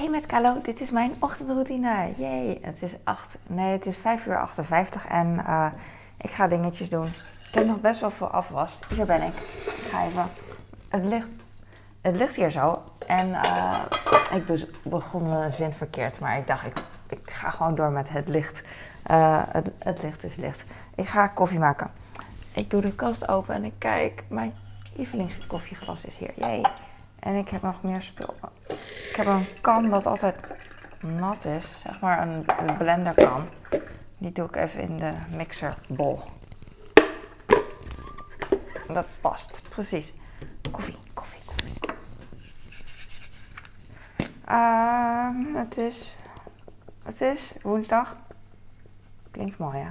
Hey met Carlo, dit is mijn ochtendroutine. Yay. Het is 5:58 en ik ga dingetjes doen. Ik heb nog best wel veel afwas. Hier ben ik. Ik ga even. Het ligt hier zo. En ik begon de zin verkeerd, maar ik dacht ik ga gewoon door met het licht. Het licht is licht. Ik ga koffie maken. Ik doe de kast open en ik kijk. Mijn lievelingskoffieglas is hier. Yay. En ik heb nog meer spul. Ik heb een kan dat altijd nat is. Zeg maar een blenderkan. Die doe ik even in de mixerbol. Dat past. Precies. Koffie. Het is woensdag. Klinkt mooi, hè?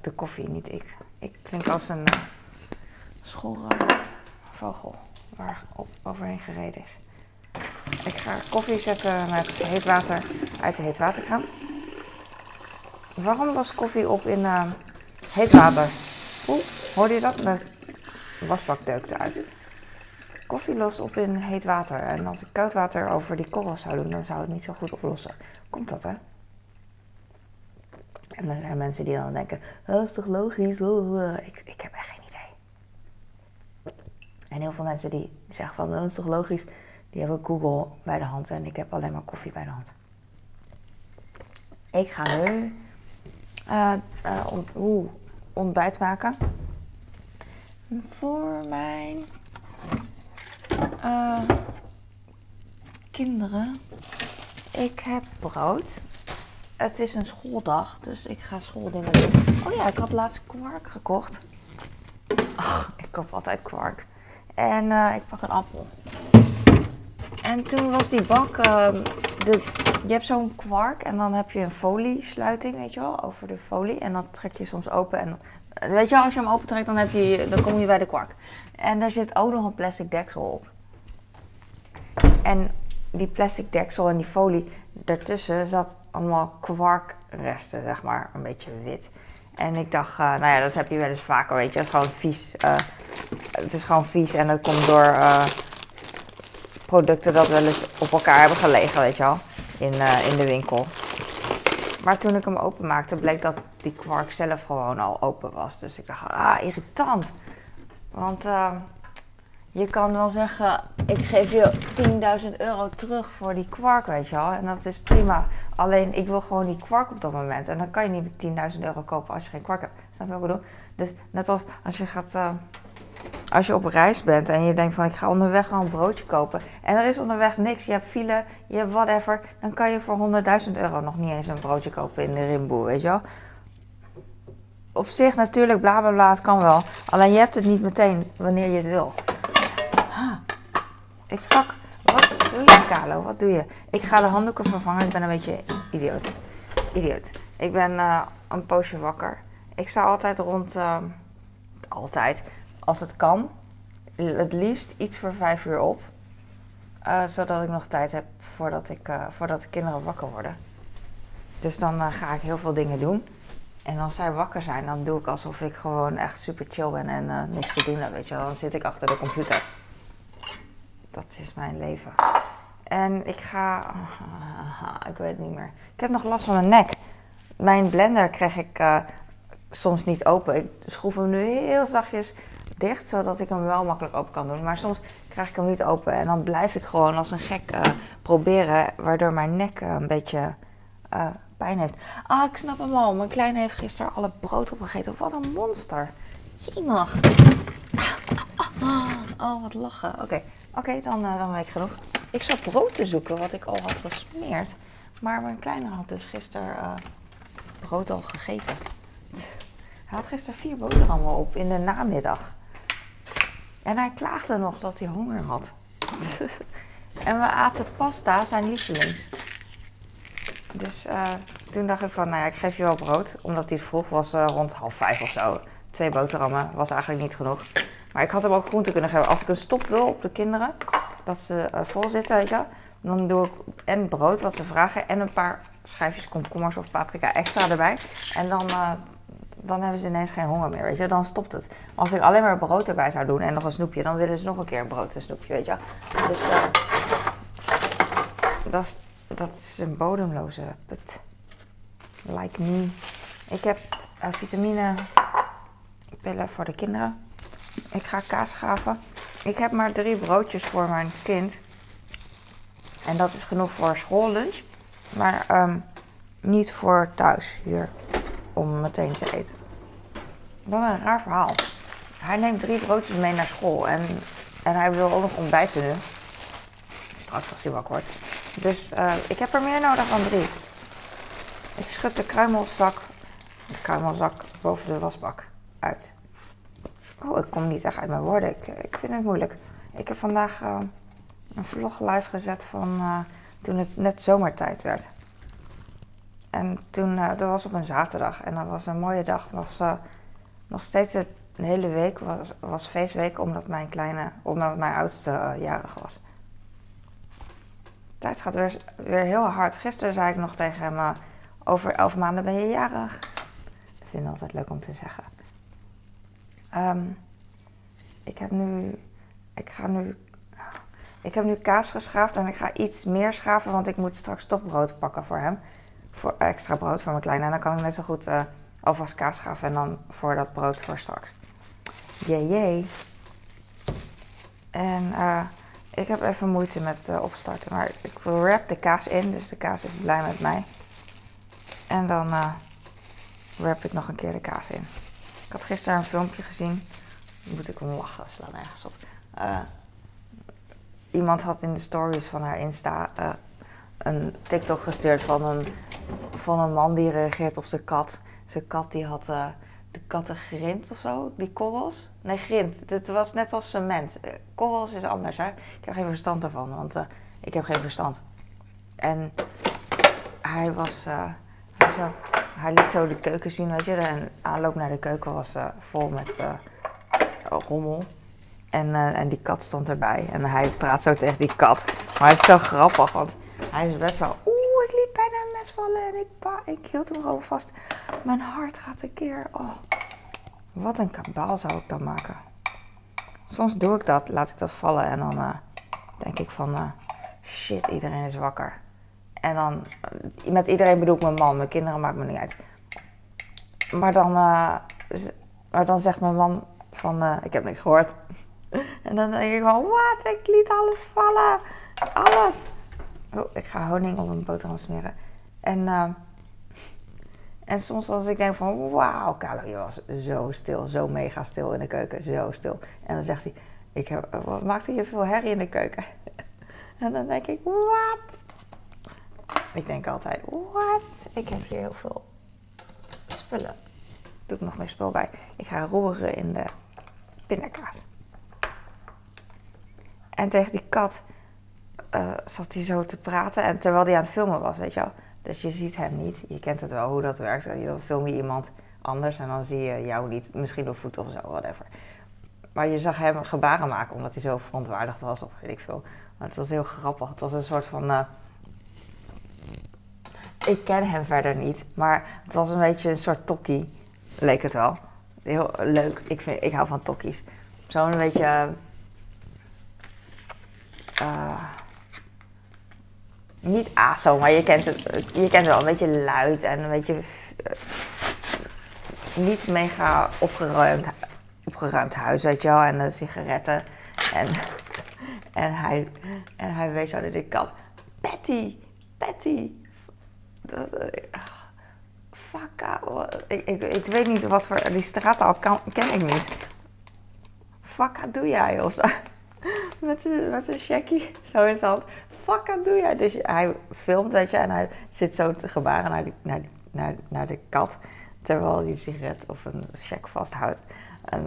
De koffie, niet ik. Ik klink als een schoolvogel. Waar overheen gereden is. Ik ga koffie zetten met heet water uit de heetwaterkraan. Waarom was koffie op in heet water? Oeh, hoorde je dat? Mijn wasbak deukte uit. Koffie lost op in heet water. En als ik koud water over die korrels zou doen, dan zou het niet zo goed oplossen. Komt dat, hè? En dan zijn mensen die dan denken, dat is toch logisch? Ik heb echt geen idee. En heel veel mensen die zeggen van, dat is toch logisch? Die hebben Google bij de hand en ik heb alleen maar koffie bij de hand. Ik ga nu ontbijt maken. Voor mijn kinderen. Ik heb brood. Het is een schooldag, dus ik ga schooldingen doen. Oh ja, ik had laatst kwark gekocht. Ach, ik koop altijd kwark. En ik pak een appel. En toen was die bak, je hebt zo'n kwark en dan heb je een foliesluiting, weet je wel, over de folie. En dan trek je soms open en, weet je wel, als je hem opentrekt, dan kom je bij de kwark. En daar zit ook nog een plastic deksel op. En die plastic deksel en die folie, daartussen zat allemaal kwarkresten, zeg maar, een beetje wit. En ik dacht, dat heb je wel eens vaker, weet je, het is gewoon vies. Het is gewoon vies en dat komt door... producten dat wel eens op elkaar hebben gelegen, weet je wel, in de winkel. Maar toen ik hem openmaakte, bleek dat die kwark zelf gewoon al open was. Dus ik dacht, irritant. Want je kan wel zeggen, ik geef je €10.000 terug voor die kwark, weet je wel. En dat is prima. Alleen, ik wil gewoon die kwark op dat moment. En dan kan je niet met €10.000 kopen als je geen kwark hebt. Snap je wat ik bedoel? Dus net als je gaat... Als je op reis bent en je denkt van ik ga onderweg gewoon een broodje kopen. En er is onderweg niks. Je hebt file, je hebt whatever. Dan kan je voor €100.000 nog niet eens een broodje kopen in de Rimboe, weet je wel. Op zich natuurlijk, bla bla bla, het kan wel. Alleen je hebt het niet meteen wanneer je het wil. Wat doe je, Carlo? Wat doe je? Ik ga de handdoeken vervangen. Ik ben een beetje idioot. Ik ben een poosje wakker. Ik sta altijd rond... Als het kan, het liefst iets voor 5 uur op. Zodat ik nog tijd heb voordat de kinderen wakker worden. Dus dan ga ik heel veel dingen doen. En als zij wakker zijn, dan doe ik alsof ik gewoon echt super chill ben en niks te doen heb. Weet je wel. Dan zit ik achter de computer. Dat is mijn leven. En ik ga... ik weet het niet meer. Ik heb nog last van mijn nek. Mijn blender kreeg ik soms niet open. Ik schroef hem nu heel zachtjes... dicht, zodat ik hem wel makkelijk open kan doen. Maar soms krijg ik hem niet open en dan blijf ik gewoon als een gek proberen, waardoor mijn nek een beetje pijn heeft. Ah, ik snap hem al. Mijn kleine heeft gisteren alle brood opgegeten. Wat een monster. Jemig. Oh, wat lachen. Oké, dan weet ik genoeg. Ik zat brood te zoeken, wat ik al had gesmeerd. Maar mijn kleine had dus gisteren brood al gegeten. Hij had gisteren 4 boterhammen op in de namiddag. En hij klaagde nog dat hij honger had. En we aten pasta, zijn lievelings. Dus toen dacht ik van, ik geef je wel brood. Omdat hij vroeg was rond 4:30 of zo. 2 boterhammen was eigenlijk niet genoeg. Maar ik had hem ook groente kunnen geven. Als ik een stop wil op de kinderen, dat ze vol zitten, weet je, dan doe ik en brood wat ze vragen en een paar schijfjes komkommers of paprika extra erbij. En dan hebben ze ineens geen honger meer, weet je. Dan stopt het. Als ik alleen maar brood erbij zou doen en nog een snoepje... dan willen ze nog een keer een brood en snoepje, weet je. Dus Dat is een bodemloze put. Like me. Ik heb vitaminepillen voor de kinderen. Ik ga kaas schaven. Ik heb maar 3 broodjes voor mijn kind. En dat is genoeg voor schoollunch. Maar niet voor thuis hier. Om meteen te eten. Wat een raar verhaal. Hij neemt 3 broodjes mee naar school. En hij wil ook nog ontbijten nu. Straks als hij wakker wordt. Dus ik heb er meer nodig dan 3. Ik schud de kruimelzak boven de wasbak uit. Oh, ik kom niet echt uit mijn woorden. Ik vind het moeilijk. Ik heb vandaag een vlog live gezet van toen het net zomertijd werd. En toen, dat was op een zaterdag. En dat was een mooie dag. Was nog steeds de hele week was feestweek omdat mijn oudste jarig was. De tijd gaat weer heel hard. Gisteren zei ik nog tegen hem, over 11 maanden ben je jarig. Ik vind het altijd leuk om te zeggen. Ik heb nu kaas geschaafd en ik ga iets meer schaven, want ik moet straks stokbrood pakken voor hem. Voor extra brood voor mijn kleine. En dan kan ik net zo goed alvast kaas schaven en dan voor dat brood voor straks. Jee. En ik heb even moeite met opstarten, maar ik wrap de kaas in, dus de kaas is blij met mij. En dan wrap ik nog een keer de kaas in. Ik had gisteren een filmpje gezien. Dan moet ik om lachen, dat is wel nergens op. Iemand had in de stories van haar Insta een TikTok gestuurd van een man die reageert op zijn kat. Zijn kat die had de kattengrind of zo, die korrels. Nee, grind. Dit was net als cement. Korrels is anders, hè. Ik heb geen verstand ervan, want ik heb geen verstand. En hij was... Hij liet zo de keuken zien, weet je. En aanloop naar de keuken was vol met rommel. En die kat stond erbij. En hij praat zo tegen die kat. Maar hij is zo grappig, want hij is best wel... Oeh, ik liet bijna een mes vallen en ik hield hem gewoon vast. Mijn hart gaat een keer. Oh, wat een kabaal zou ik dan maken. Soms doe ik dat, laat ik dat vallen. En dan denk ik van... shit, iedereen is wakker. En dan, met iedereen bedoel ik mijn man, mijn kinderen maakt me niet uit. Maar dan zegt mijn man van, ik heb niks gehoord. En dan denk ik van, wat? Ik liet alles vallen. Alles. Oh, ik ga honing op mijn boterham smeren. En soms als ik denk van, wauw, Carlo, je was zo stil. Zo mega stil in de keuken, zo stil. En dan zegt hij, wat maakte je veel herrie in de keuken? En dan denk ik, wat? Ik denk altijd, wat? Ik heb hier heel veel spullen. Doe ik nog meer spul bij. Ik ga roeren in de pindakaas. En tegen die kat zat hij zo te praten. En terwijl hij aan het filmen was, weet je wel. Dus je ziet hem niet. Je kent het wel hoe dat werkt. Dan film je iemand anders en dan zie je jou niet. Misschien door voet of zo, whatever. Maar je zag hem gebaren maken omdat hij zo verontwaardigd was of weet ik veel. Maar het was heel grappig. Het was een soort van... Ik ken hem verder niet, maar het was een beetje een soort tokkie, leek het wel. Heel leuk, ik hou van tokkies. Zo'n beetje... niet aso, maar je kent het wel. Een beetje luid en een beetje... niet mega opgeruimd huis, weet je wel. En sigaretten. En hij wees zo naar de kat. Patty. Fakka. Ik weet niet wat voor... Die straattaal ken ik niet. Fakka doe jij of zo. Met zijn checkie zo in zijn hand. Fakka doe jij. Dus hij filmt, weet je. En hij zit zo te gebaren naar de kat. Terwijl hij een sigaret of een check vasthoudt.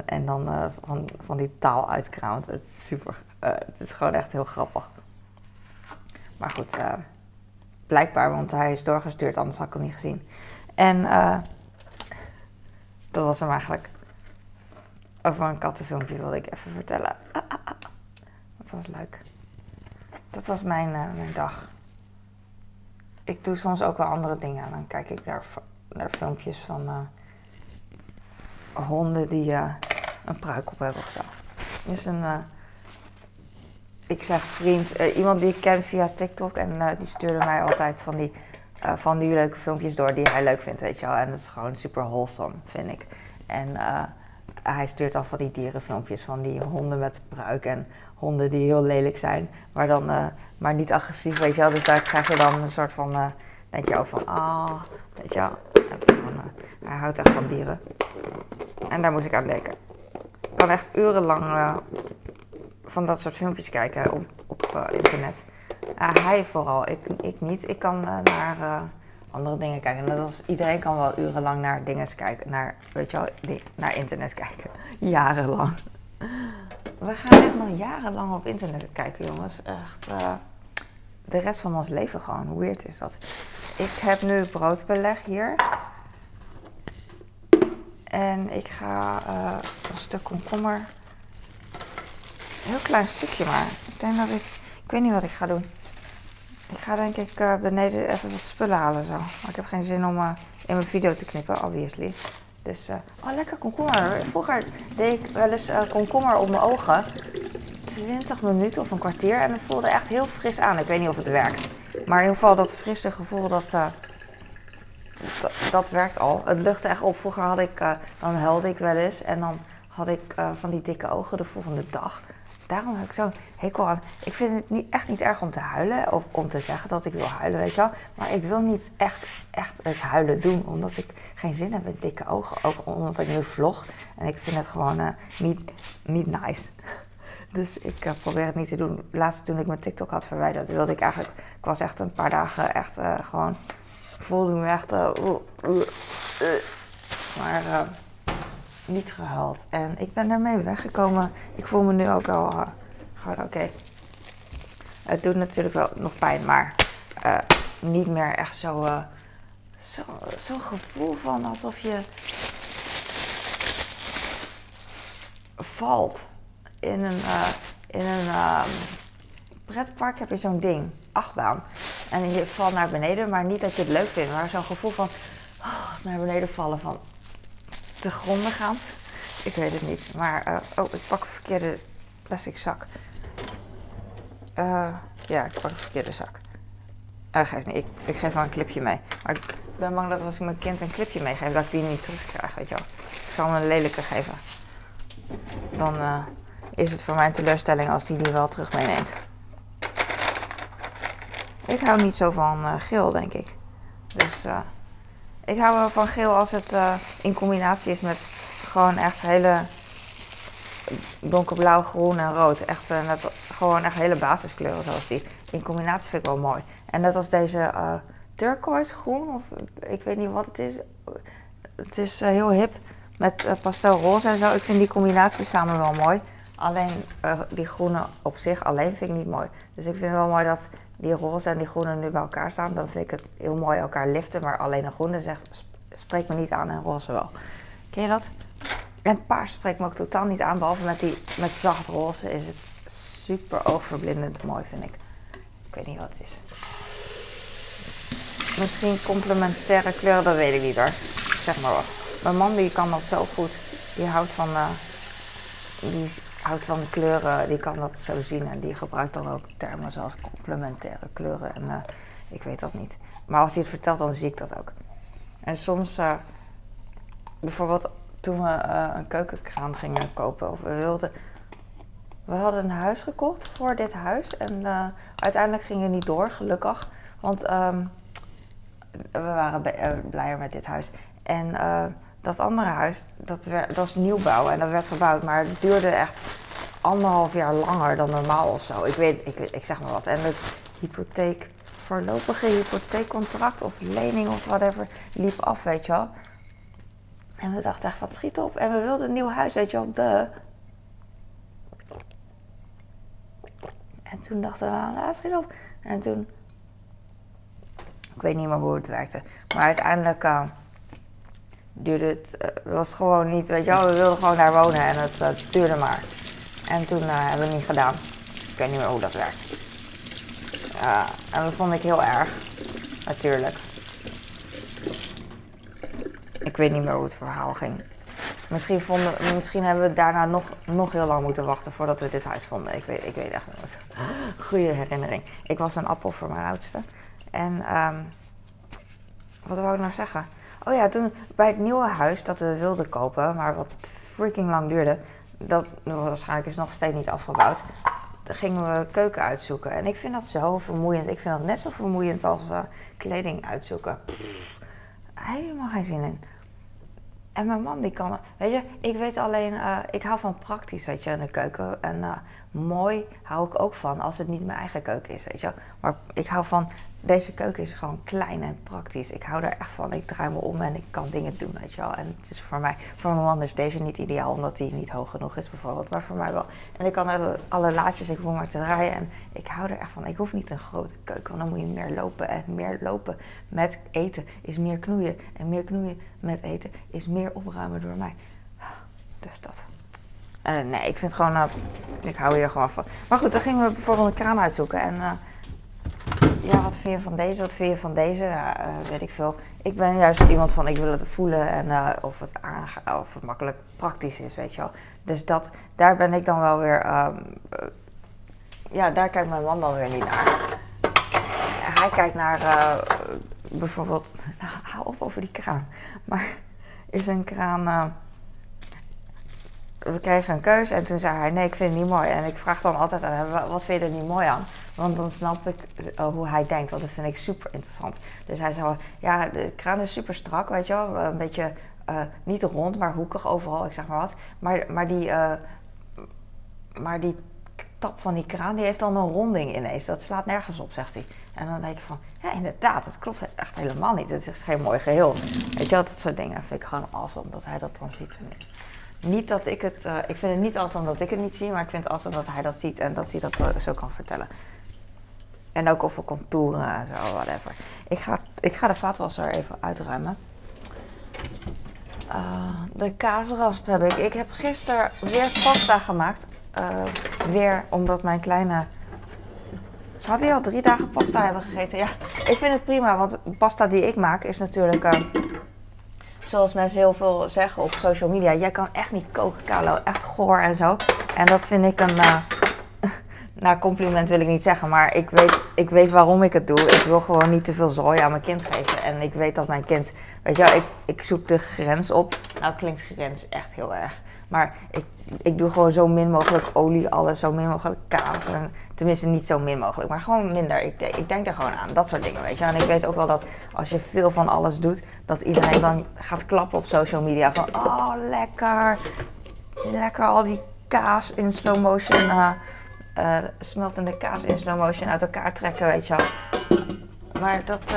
En dan van die taal uitkraamt. Het is super... het is gewoon echt heel grappig. Maar goed... blijkbaar, want hij is doorgestuurd, anders had ik hem niet gezien. En dat was hem eigenlijk. Over een kattenfilmpje wilde ik even vertellen. Dat was leuk. Dat was mijn dag. Ik doe soms ook wel andere dingen. Dan kijk ik naar filmpjes van honden die een pruik op hebben of zo. Dus ik zeg vriend, iemand die ik ken via TikTok en die stuurde mij altijd van die leuke filmpjes door die hij leuk vindt, weet je wel. En dat is gewoon super wholesome, vind ik. En hij stuurt al van die dierenfilmpjes van die honden met pruik en honden die heel lelijk zijn, maar dan maar niet agressief, weet je wel. Dus daar krijg je dan een soort van, denk je ook van, oh, weet je wel. Hij houdt echt van dieren. En daar moest ik aan denken. Ik kan echt urenlang van dat soort filmpjes kijken op internet. Hij vooral, ik niet. Ik kan naar andere dingen kijken. Net als iedereen kan wel urenlang naar dingen kijken. Naar internet kijken. Jarenlang. We gaan echt nog jarenlang op internet kijken, jongens. Echt de rest van ons leven gewoon. Hoe weird is dat? Ik heb nu broodbeleg hier. En ik ga een stuk komkommer. Een heel klein stukje maar. Ik denk dat ik weet niet wat ik ga doen. Ik ga denk ik beneden even wat spullen halen zo. Maar ik heb geen zin om in mijn video te knippen, obviously. Dus, oh lekker komkommer. Vroeger deed ik wel eens komkommer op mijn ogen. 20 minuten of een kwartier. En het voelde echt heel fris aan. Ik weet niet of het werkt. Maar in ieder geval dat frisse gevoel, dat werkt al. Het luchtte echt op. Vroeger had ik, dan huilde ik wel eens. En dan had ik van die dikke ogen de volgende dag. Daarom heb ik zo'n hekel aan. Ik vind het echt niet erg om te huilen. Of om te zeggen dat ik wil huilen, weet je wel. Maar ik wil niet echt het huilen doen. Omdat ik geen zin heb met dikke ogen. Ook omdat ik nu vlog. En ik vind het gewoon niet nice. Dus ik probeer het niet te doen. Laatst toen ik mijn TikTok had verwijderd, wilde ik eigenlijk... Ik was echt een paar dagen echt gewoon... voelde me echt... maar niet gehuild. En ik ben daarmee weggekomen. Ik voel me nu ook al gewoon oké. Het doet natuurlijk wel nog pijn, maar niet meer echt zo'n gevoel van alsof je valt. In een pretpark heb je zo'n ding, achtbaan. En je valt naar beneden, maar niet dat je het leuk vindt. Maar zo'n gevoel van naar beneden vallen, van te gronden gaan. Ik weet het niet. Maar, ik pak een verkeerde plastic zak. Ja, ik pak een verkeerde zak. Geef niet. Ik geef wel een clipje mee. Maar ik ben bang dat als ik mijn kind een clipje meegeef, dat ik die niet terugkrijg, weet je wel. Ik zal hem een lelijke geven. Dan is het voor mij een teleurstelling als die wel terug meeneemt. Ik hou niet zo van geel, denk ik. Dus ik hou wel van geel als het in combinatie is met gewoon echt hele donkerblauw, groen en rood. Echt gewoon echt hele basiskleuren zoals die. In combinatie vind ik wel mooi. En net als deze turquoise groen, of ik weet niet wat het is. Het is heel hip met pastelroze en zo. Ik vind die combinatie samen wel mooi. Alleen die groene op zich alleen vind ik niet mooi. Dus ik vind het wel mooi dat die roze en die groene nu bij elkaar staan. Dan vind ik het heel mooi elkaar liften. Maar alleen een groene spreekt me niet aan en roze wel. Ken je dat? En paars spreekt me ook totaal niet aan. Behalve met zacht roze is het super oogverblindend mooi, vind ik. Ik weet niet wat het is. Misschien complementaire kleuren, dat weet ik niet hoor. Zeg maar wat. Mijn man die kan dat zo goed. Die houdt van... houdt van de kleuren, die kan dat zo zien en die gebruikt dan ook termen zoals complementaire kleuren en ik weet dat niet. Maar als hij het vertelt, dan zie ik dat ook. En soms, bijvoorbeeld toen we een keukenkraan gingen kopen, of we hadden een huis gekocht voor dit huis en uiteindelijk ging het niet door, gelukkig, want we waren blijer met dit huis. En dat andere huis, dat was nieuwbouw en dat werd gebouwd, maar het duurde echt 1,5 jaar langer dan normaal of zo. Ik zeg maar wat. En het voorlopige hypotheekcontract of lening of whatever liep af, weet je wel. En we dachten echt, wat schiet op? En we wilden een nieuw huis, weet je wel. En toen dachten we, schiet op. En toen, ik weet niet meer hoe het werkte, maar uiteindelijk... duurde het, was gewoon niet, weet je wel, we wilden gewoon daar wonen en het duurde maar. En toen hebben we het niet gedaan. Ik weet niet meer hoe dat werkt. En dat vond ik heel erg, natuurlijk. Ik weet niet meer hoe het verhaal ging. Misschien hebben we daarna nog heel lang moeten wachten voordat we dit huis vonden. Ik weet echt niet. Goede herinnering. Ik was een appel voor mijn oudste. En wat wou ik nou zeggen? Oh ja, toen bij het nieuwe huis dat we wilden kopen, maar wat freaking lang duurde. Dat waarschijnlijk is nog steeds niet afgebouwd. Toen gingen we keuken uitzoeken. En ik vind dat zo vermoeiend. Ik vind dat net zo vermoeiend als kleding uitzoeken. Helemaal geen zin in. En mijn man die kan... Weet je, ik weet alleen... ik hou van praktisch, weet je, in de keuken. En mooi hou ik ook van als het niet mijn eigen keuken is, weet je. Maar ik hou van... Deze keuken is gewoon klein en praktisch. Ik hou daar echt van. Ik draai me om en ik kan dingen doen, weet je wel. En het is voor mij... Voor mijn man is deze niet ideaal, omdat die niet hoog genoeg is, bijvoorbeeld. Maar voor mij wel. En ik kan alle laadjes, ik hoef maar te draaien. En ik hou er echt van. Ik hoef niet een grote keuken, want dan moet je meer lopen. En meer lopen met eten is meer knoeien. En meer knoeien met eten is meer opruimen door mij. Dus dat. Nee, ik vind gewoon... ik hou hier gewoon van. Maar goed, dan gingen we bijvoorbeeld een kraan uitzoeken en... ja, wat vind je van deze? Wat vind je van deze? Weet ik veel. Ik ben juist iemand van, ik wil het voelen en of het makkelijk praktisch is, weet je wel. Dus dat, daar ben ik dan wel weer, ja, daar kijkt mijn man dan weer niet naar. Hij kijkt naar bijvoorbeeld, nou, hou op over die kraan. Maar is een kraan, we kregen een keus en toen zei hij, nee, ik vind het niet mooi. En ik vraag dan altijd aan hem, wat vind je er niet mooi aan? Want dan snap ik hoe hij denkt, want dat vind ik super interessant. Dus hij zei, ja, de kraan is super strak, weet je wel. Een beetje, niet rond, maar hoekig overal, ik zeg maar wat. Maar die tap van die kraan, die heeft dan een ronding ineens. Dat slaat nergens op, zegt hij. En dan denk ik van, ja, inderdaad, dat klopt echt helemaal niet. Het is geen mooi geheel. Weet je wel, dat soort dingen vind ik gewoon awesome, dat hij dat dan ziet. Niet dat ik het... ik vind het niet awesome dat ik het niet zie, maar ik vind het awesome dat hij dat ziet en dat hij dat zo kan vertellen. En ook over contouren en zo, whatever. Ik ga de vaatwasser even uitruimen. De kaasrasp heb ik. Ik heb gisteren weer pasta gemaakt. Weer omdat mijn kleine... Zou die al 3 dagen pasta hebben gegeten? Ja, ik vind het prima, want pasta die ik maak is natuurlijk... zoals mensen heel veel zeggen op social media. Jij kan echt niet koken, Carlo. Echt goor en zo. En dat vind ik een... Nou, compliment wil ik niet zeggen. Maar ik weet waarom ik het doe. Ik wil gewoon niet te veel zooi aan mijn kind geven. En ik weet dat mijn kind... Weet je wel, ik zoek de grens op. Nou, klinkt grens echt heel erg. Maar ik doe gewoon zo min mogelijk olie, alles. Zo min mogelijk kaas. En, tenminste, niet zo min mogelijk. Maar gewoon minder. Ik denk er gewoon aan. Dat soort dingen, weet je. En ik weet ook wel dat als je veel van alles doet... dat iedereen dan gaat klappen op social media. Van, oh, lekker. Lekker al die kaas in slow motion... smeltende kaas in slow motion uit elkaar trekken, weet je wel. Maar dat...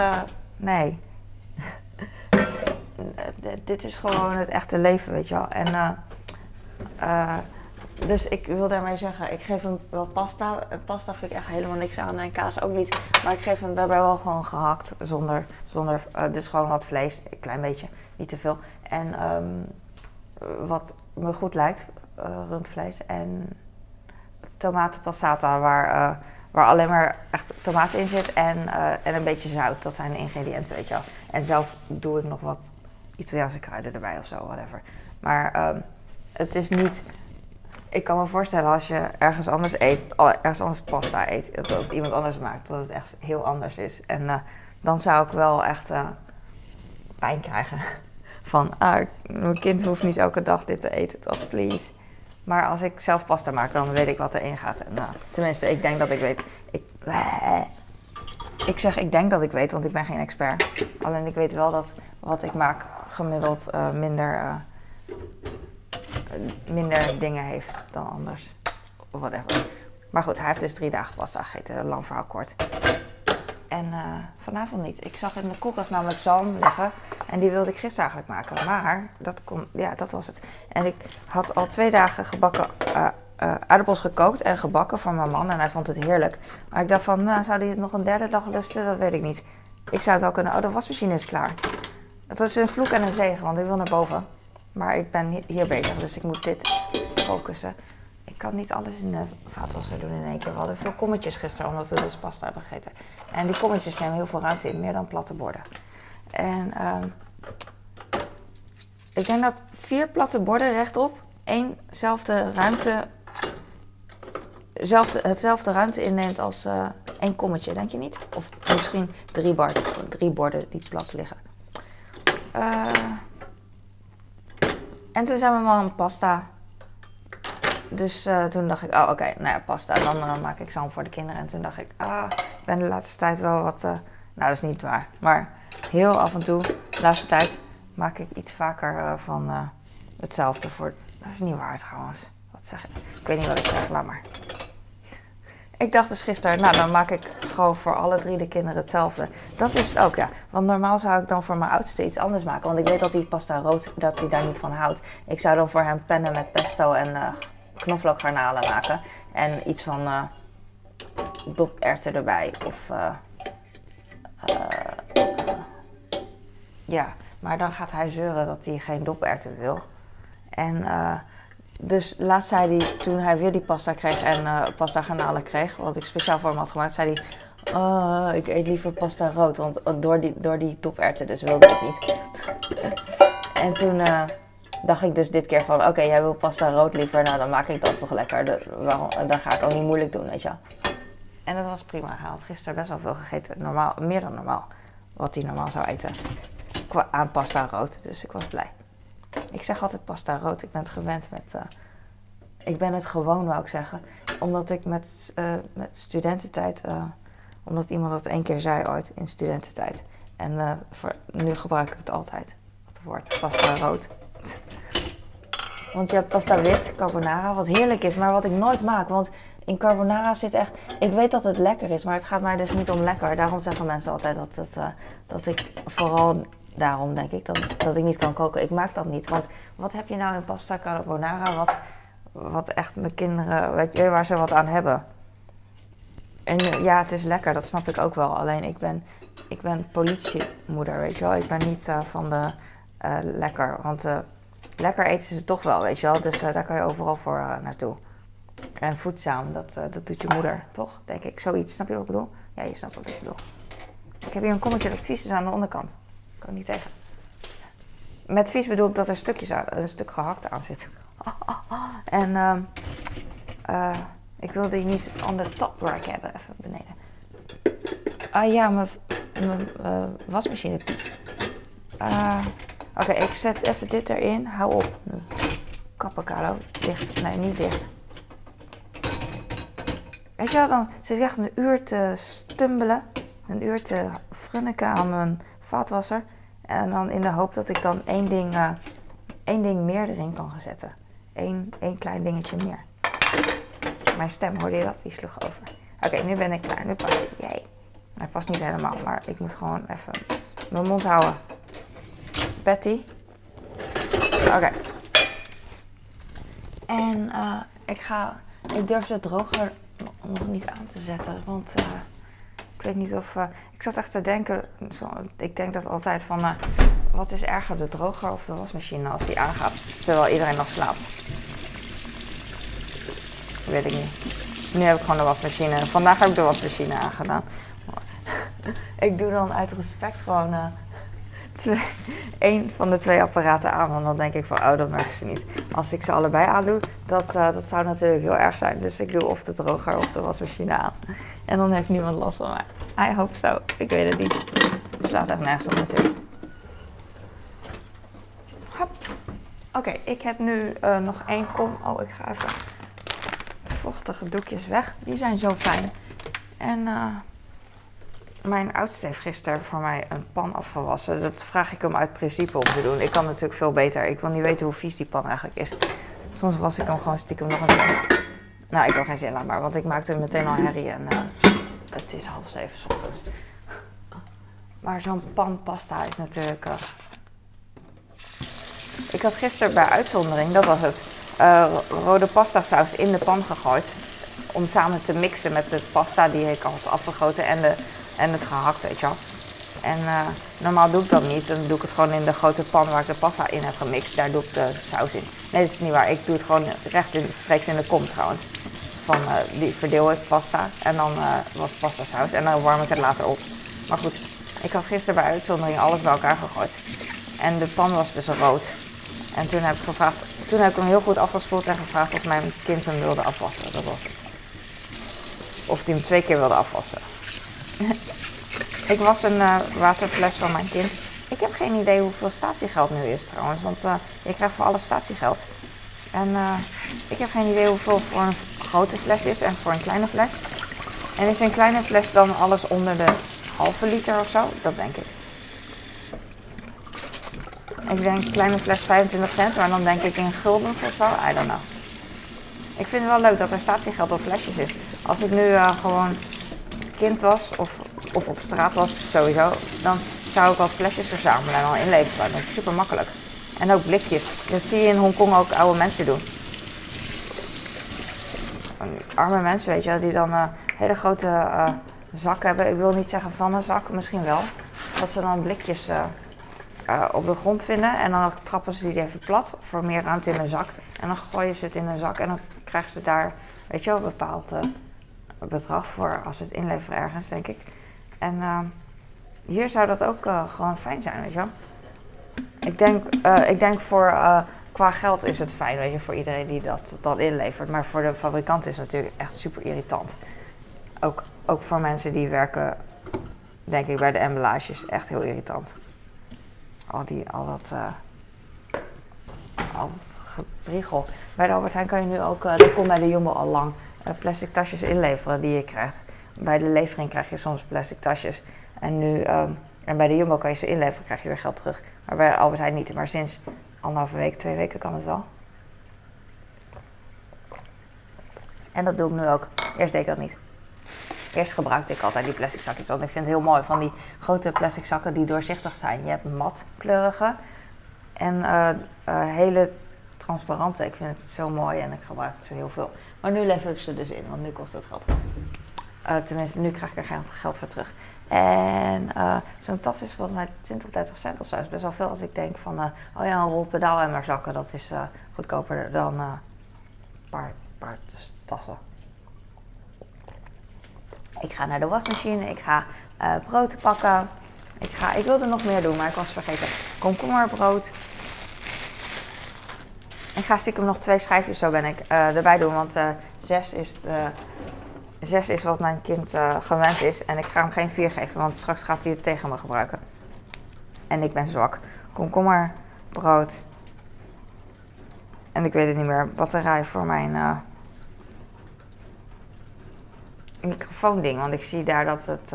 nee. Dit is gewoon het echte leven, weet je wel. En... dus ik wil daarmee zeggen, ik geef hem wel pasta. Pasta vind ik echt helemaal niks aan en kaas ook niet. Maar ik geef hem daarbij wel gewoon gehakt, dus gewoon wat vlees, een klein beetje, niet te veel. En wat me goed lijkt, rundvlees en tomatenpassata waar alleen maar echt tomaat in zit en een beetje zout. Dat zijn de ingrediënten, weet je wel. En zelf doe ik nog wat Italiaanse kruiden erbij of zo, whatever. Maar het is niet... Ik kan me voorstellen als je ergens anders pasta eet, dat het iemand anders maakt, dat het echt heel anders is. En dan zou ik wel echt pijn krijgen van, mijn kind hoeft niet elke dag dit te eten, toch, please. Maar als ik zelf pasta maak, dan weet ik wat erin gaat. En, tenminste, ik denk dat ik weet. Ik zeg ik denk dat ik weet, want ik ben geen expert. Alleen ik weet wel dat wat ik maak gemiddeld minder dingen heeft dan anders. Of whatever. Maar goed, hij heeft dus 3 dagen pasta gegeten. Lang verhaal kort. En vanavond niet. Ik zag in de koelkast namelijk zalm liggen. En die wilde ik gisteren eigenlijk maken. Maar dat was het. En ik had al 2 dagen gebakken aardappels gekookt en gebakken voor mijn man. En hij vond het heerlijk. Maar ik dacht van, zou hij het nog een 3e dag lusten? Dat weet ik niet. Ik zou het wel kunnen... Oh, de wasmachine is klaar. Dat is een vloek en een zegen, want ik wil naar boven. Maar ik ben hier bezig, dus ik moet dit focussen. Ik kan niet alles in de vaatwasser doen in één keer. We hadden veel kommetjes gisteren, omdat we dus pasta hebben gegeten. En die kommetjes nemen heel veel ruimte in, meer dan platte borden. En Ik denk dat 4 platte borden rechtop, hetzelfde ruimte inneemt als 1 kommetje, denk je niet? Of misschien 3 borden die plat liggen. En toen zijn we maar aan pasta. Dus toen dacht ik, oh oké, nou ja, pasta. Dan maak ik zalm voor de kinderen. En toen dacht ik, ik ben de laatste tijd wel wat... nou, dat is niet waar. Maar heel af en toe, de laatste tijd, maak ik iets vaker van hetzelfde voor... Dat is niet waar trouwens. Wat zeg ik? Ik weet niet wat ik zeg, laat maar. Ik dacht dus gisteren, nou dan maak ik gewoon voor alle 3 de kinderen hetzelfde. Dat is het ook, ja. Want normaal zou ik dan voor mijn oudste iets anders maken. Want ik weet dat die pasta rood, dat hij daar niet van houdt. Ik zou dan voor hem pennen met pesto en knoflookgarnalen maken. En iets van doperwten erbij. Of ja, maar dan gaat hij zeuren dat hij geen doperwten wil. En... Dus laatst zei hij, toen hij weer die pasta kreeg en pasta garnalen kreeg, wat ik speciaal voor hem had gemaakt, zei hij... ik eet liever pasta rood, want door die doperwten dus wilde ik niet. En toen dacht ik dus dit keer van, oké, jij wil pasta rood liever, nou dan maak ik dat toch lekker. Dan ga ik ook niet moeilijk doen, weet je wel. En dat was prima. Hij had gisteren best wel veel gegeten, normaal, meer dan normaal, wat hij normaal zou eten aan pasta rood. Dus ik was blij. Ik zeg altijd pasta rood. Ik ben het gewend met... ik ben het gewoon, wou ik zeggen. Omdat ik met studententijd... omdat iemand dat 1 keer zei ooit in studententijd. En nu gebruik ik het altijd. Het woord pasta rood. Want je hebt pasta wit, carbonara, wat heerlijk is. Maar wat ik nooit maak. Want in carbonara zit echt... Ik weet dat het lekker is, maar het gaat mij dus niet om lekker. Daarom zeggen mensen altijd dat ik vooral... Daarom denk ik dat ik niet kan koken. Ik maak dat niet. Want wat heb je nou in pasta carbonara wat echt mijn kinderen... Weet je waar ze wat aan hebben? En ja, het is lekker. Dat snap ik ook wel. Alleen ik ben politiemoeder, weet je wel. Ik ben niet van de lekker. Want lekker eten ze toch wel, weet je wel. Dus daar kan je overal voor naartoe. En voedzaam, dat doet je moeder, toch? Denk ik. Zoiets. Snap je wat ik bedoel? Ja, je snapt wat ik bedoel. Ik heb hier een kommetje dat vies is aan de onderkant. Kan niet tegen. Met vies bedoel ik dat er een stuk gehakt aan zit. En ik wil die niet aan de top rack hebben. Even beneden. Ah ja, mijn wasmachine piept. Oké, ik zet even dit erin. Hou op nu. Kappen, Carlo. Dicht. Nee, niet dicht. Weet je wel, dan zit ik echt een uur te stumbelen. Een uur te frunniken aan mijn vaatwasser. En dan in de hoop dat ik dan één ding meer erin kan gaan zetten. Eén klein dingetje meer. Mijn stem, hoorde je dat? Die sloeg over. Oké, nu ben ik klaar. Nu past het. Jee. Hij past niet helemaal, maar ik moet gewoon even mijn mond houden. Betty. Oké. En ik durf de droger nog niet aan te zetten, want... ik weet niet of... ik zat echt te denken... Ik denk dat altijd van... wat is erger, de droger of de wasmachine als die aangaat? Terwijl iedereen nog slaapt. Weet ik niet. Nu heb ik gewoon de wasmachine. Vandaag heb ik de wasmachine aangedaan. Ik doe dan uit respect gewoon... één van de 2 apparaten aan. Want dan denk ik van... oh, dat merken ze niet. Als ik ze allebei aandoe... dat zou natuurlijk heel erg zijn. Dus ik doe of de droger of de wasmachine aan. En dan heeft niemand last van mij. I hope so. Ik weet het niet. Het slaat echt nergens op natuurlijk. Hop. Oké, ik heb nu nog 1 kom. Oh, ik ga even vochtige doekjes weg. Die zijn zo fijn. En mijn oudste heeft gisteren voor mij een pan afgewassen. Dat vraag ik hem uit principe om te doen. Ik kan natuurlijk veel beter. Ik wil niet weten hoe vies die pan eigenlijk is. Soms was ik hem gewoon stiekem nog een beetje... Nou, ik wil geen zin laten, maar, want ik maakte meteen al herrie en het is 6:30 ochtends. Maar zo'n pan pasta is natuurlijk... Ik had gisteren bij uitzondering, dat was het, rode pastasaus in de pan gegooid. Om samen te mixen met de pasta die ik al had afgegoten en het gehakt, weet je wel. En normaal doe ik dat niet. Dan doe ik het gewoon in de grote pan waar ik de pasta in heb gemixt. Daar doe ik de saus in. Nee, dat is niet waar. Ik doe het gewoon rechtstreeks in de kom trouwens. Van, die verdeel ik pasta en dan wat pasta saus. En dan warm ik het later op. Maar goed, ik had gisteren bij uitzondering alles bij elkaar gegooid. En de pan was dus rood. En toen heb ik gevraagd, toen heb ik hem heel goed afgespoeld en gevraagd of mijn kind hem wilde afwassen. Dat was het. Of die hem 2 keer wilde afwassen. Ik was een waterfles van mijn kind. Ik heb geen idee hoeveel statiegeld nu is trouwens, want je krijgt voor alles statiegeld. En ik heb geen idee hoeveel voor een grote fles is en voor een kleine fles. En is een kleine fles dan alles onder de halve liter of zo? Dat denk ik. Ik denk een kleine fles 25 cent, maar dan denk ik in guldens of zo. I don't know. Ik vind het wel leuk dat er statiegeld op flesjes is. Als ik nu gewoon kind was of op straat was sowieso, dan zou ik al flesjes verzamelen en al inleveren. Dat is super makkelijk. En ook blikjes. Dat zie je in Hongkong ook oude mensen doen. Arme mensen, weet je wel, die dan hele grote zakken hebben. Ik wil niet zeggen van een zak, misschien wel. Dat ze dan blikjes op de grond vinden en dan trappen ze die even plat voor meer ruimte in een zak. En dan gooien ze het in een zak en dan krijgen ze daar, weet je wel, een bepaald bedrag voor als ze het inleveren ergens, denk ik. En hier zou dat ook gewoon fijn zijn, weet je wel. Ik denk voor qua geld is het fijn, weet je, voor iedereen die dat dan inlevert. Maar voor de fabrikant is het natuurlijk echt super irritant. Ook voor mensen die werken, denk ik, bij de emballage is het echt heel irritant. Al dat gepriegel. Bij de Albert Heijn kan je nu ook, dat komt bij de Jumbo al lang, plastic tasjes inleveren die je krijgt. Bij de levering krijg je soms plastic tasjes. En nu, en bij de Jumbo kan je ze inleveren, krijg je weer geld terug. Maar bij de Albert Heijn niet. Maar sinds 1,5 week, 2 weken kan het wel. En dat doe ik nu ook. Eerst deed ik dat niet. Eerst gebruikte ik altijd die plastic zakjes, want ik vind het heel mooi van die grote plastic zakken die doorzichtig zijn. Je hebt matkleurige en hele transparante. Ik vind het zo mooi en ik gebruik ze heel veel. Maar nu lever ik ze dus in, want nu kost het geld. Tenminste, nu krijg ik er geen geld voor terug. En zo'n tas is volgens mij 20, 30 cent of zo. Dat is best wel veel als ik denk van, oh ja, een rol pedaal en maar zakken. Dat is goedkoper dan een paar tassen. Ik ga naar de wasmachine, ik ga brood pakken. Ik wilde nog meer doen, maar ik was vergeten. Komkommerbrood. Ik ga stiekem nog 2 schijfjes, zo ben ik, erbij doen. Want 6 is wat mijn kind gewend is. En ik ga hem geen 4 geven, want straks gaat hij het tegen me gebruiken. En ik ben zwak. Komkommerbrood. En ik weet het niet meer. Batterij voor mijn... microfoonding, want ik zie daar dat het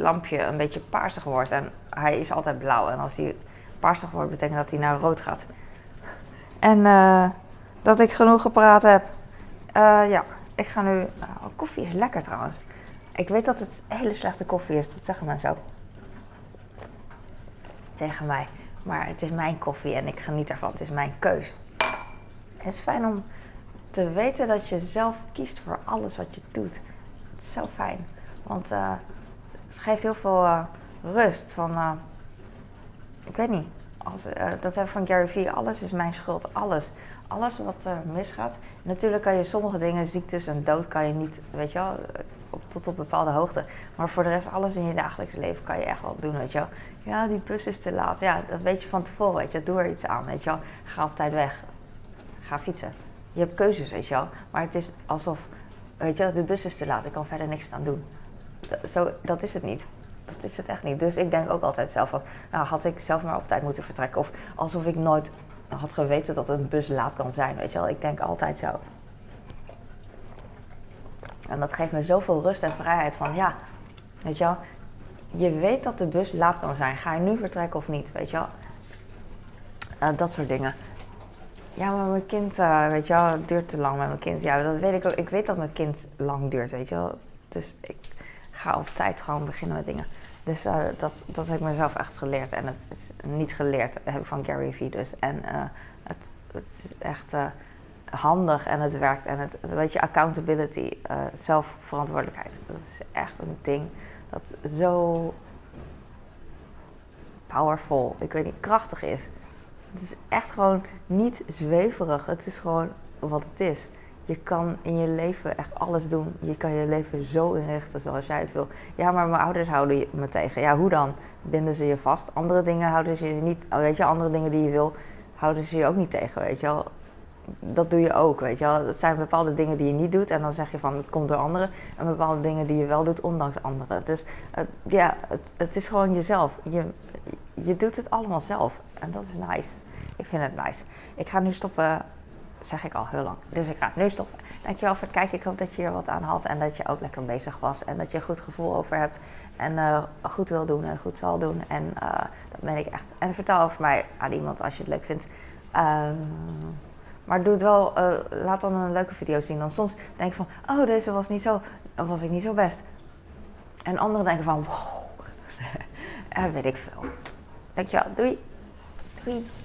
lampje een beetje paarsig wordt en hij is altijd blauw en als hij paarsig wordt betekent dat hij naar rood gaat. En dat ik genoeg gepraat heb. Ja, ik ga nu... koffie is lekker trouwens. Ik weet dat het hele slechte koffie is, dat zeggen mensen ook tegen mij. Maar het is mijn koffie en ik geniet ervan, het is mijn keus. Het is fijn om te weten dat je zelf kiest voor alles wat je doet. Zo fijn, want het geeft heel veel rust van, ik weet niet, dat heb ik van Gary Vee, alles is mijn schuld, alles wat er misgaat. Natuurlijk kan je sommige dingen, ziektes en dood kan je niet, weet je wel, tot op bepaalde hoogte, maar voor de rest alles in je dagelijks leven kan je echt wel doen, weet je wel. Ja, die bus is te laat, ja, dat weet je van tevoren, weet je, doe er iets aan, weet je wel, ga op tijd weg, ga fietsen. Je hebt keuzes, weet je wel, maar het is alsof... Weet je, de bus is te laat, ik kan verder niks aan doen. Dat is het niet. Dat is het echt niet. Dus ik denk ook altijd zelf van, nou had ik zelf maar op tijd moeten vertrekken. Of alsof ik nooit had geweten dat een bus laat kan zijn, weet je wel. Ik denk altijd zo. En dat geeft me zoveel rust en vrijheid van, ja, weet je wel. Je weet dat de bus laat kan zijn. Ga je nu vertrekken of niet, weet je wel. Dat soort dingen. Ja, maar mijn kind, weet je wel, het duurt te lang met mijn kind. Ja, dat weet ik ook. Ik weet dat mijn kind lang duurt, weet je wel. Dus ik ga op tijd gewoon beginnen met dingen. Dus dat heb ik mezelf echt geleerd. En het is niet geleerd, heb ik van Gary Vee dus. En het is echt handig en het werkt. En weet je, accountability, zelfverantwoordelijkheid. Dat is echt een ding dat zo powerful, ik weet niet, krachtig is. Het is echt gewoon niet zweverig. Het is gewoon wat het is. Je kan in je leven echt alles doen. Je kan je leven zo inrichten zoals jij het wil. Ja, maar mijn ouders houden me tegen. Ja, hoe dan? Binden ze je vast? Andere dingen houden ze je niet. Weet je, andere dingen die je wil, houden ze je ook niet tegen, weet je wel. Dat doe je ook, weet je wel. Dat zijn bepaalde dingen die je niet doet en dan zeg je van het komt door anderen. En bepaalde dingen die je wel doet, ondanks anderen. Dus het is gewoon jezelf. Je doet het allemaal zelf. En dat is nice. Ik vind het nice. Ik ga nu stoppen, zeg ik al heel lang. Dus ik ga nu stoppen. Dankjewel voor het kijken. Ik hoop dat je hier wat aan had en dat je ook lekker bezig was. En dat je een goed gevoel over hebt en goed wil doen en goed zal doen. En dat ben ik echt. En vertel over mij aan iemand als je het leuk vindt. Maar doe het wel, laat dan een leuke video zien. Dan soms denk ik van, oh deze was niet zo, of was ik niet zo best. En anderen denken van, wow, weet ik veel. Dankjewel, doei. Doei.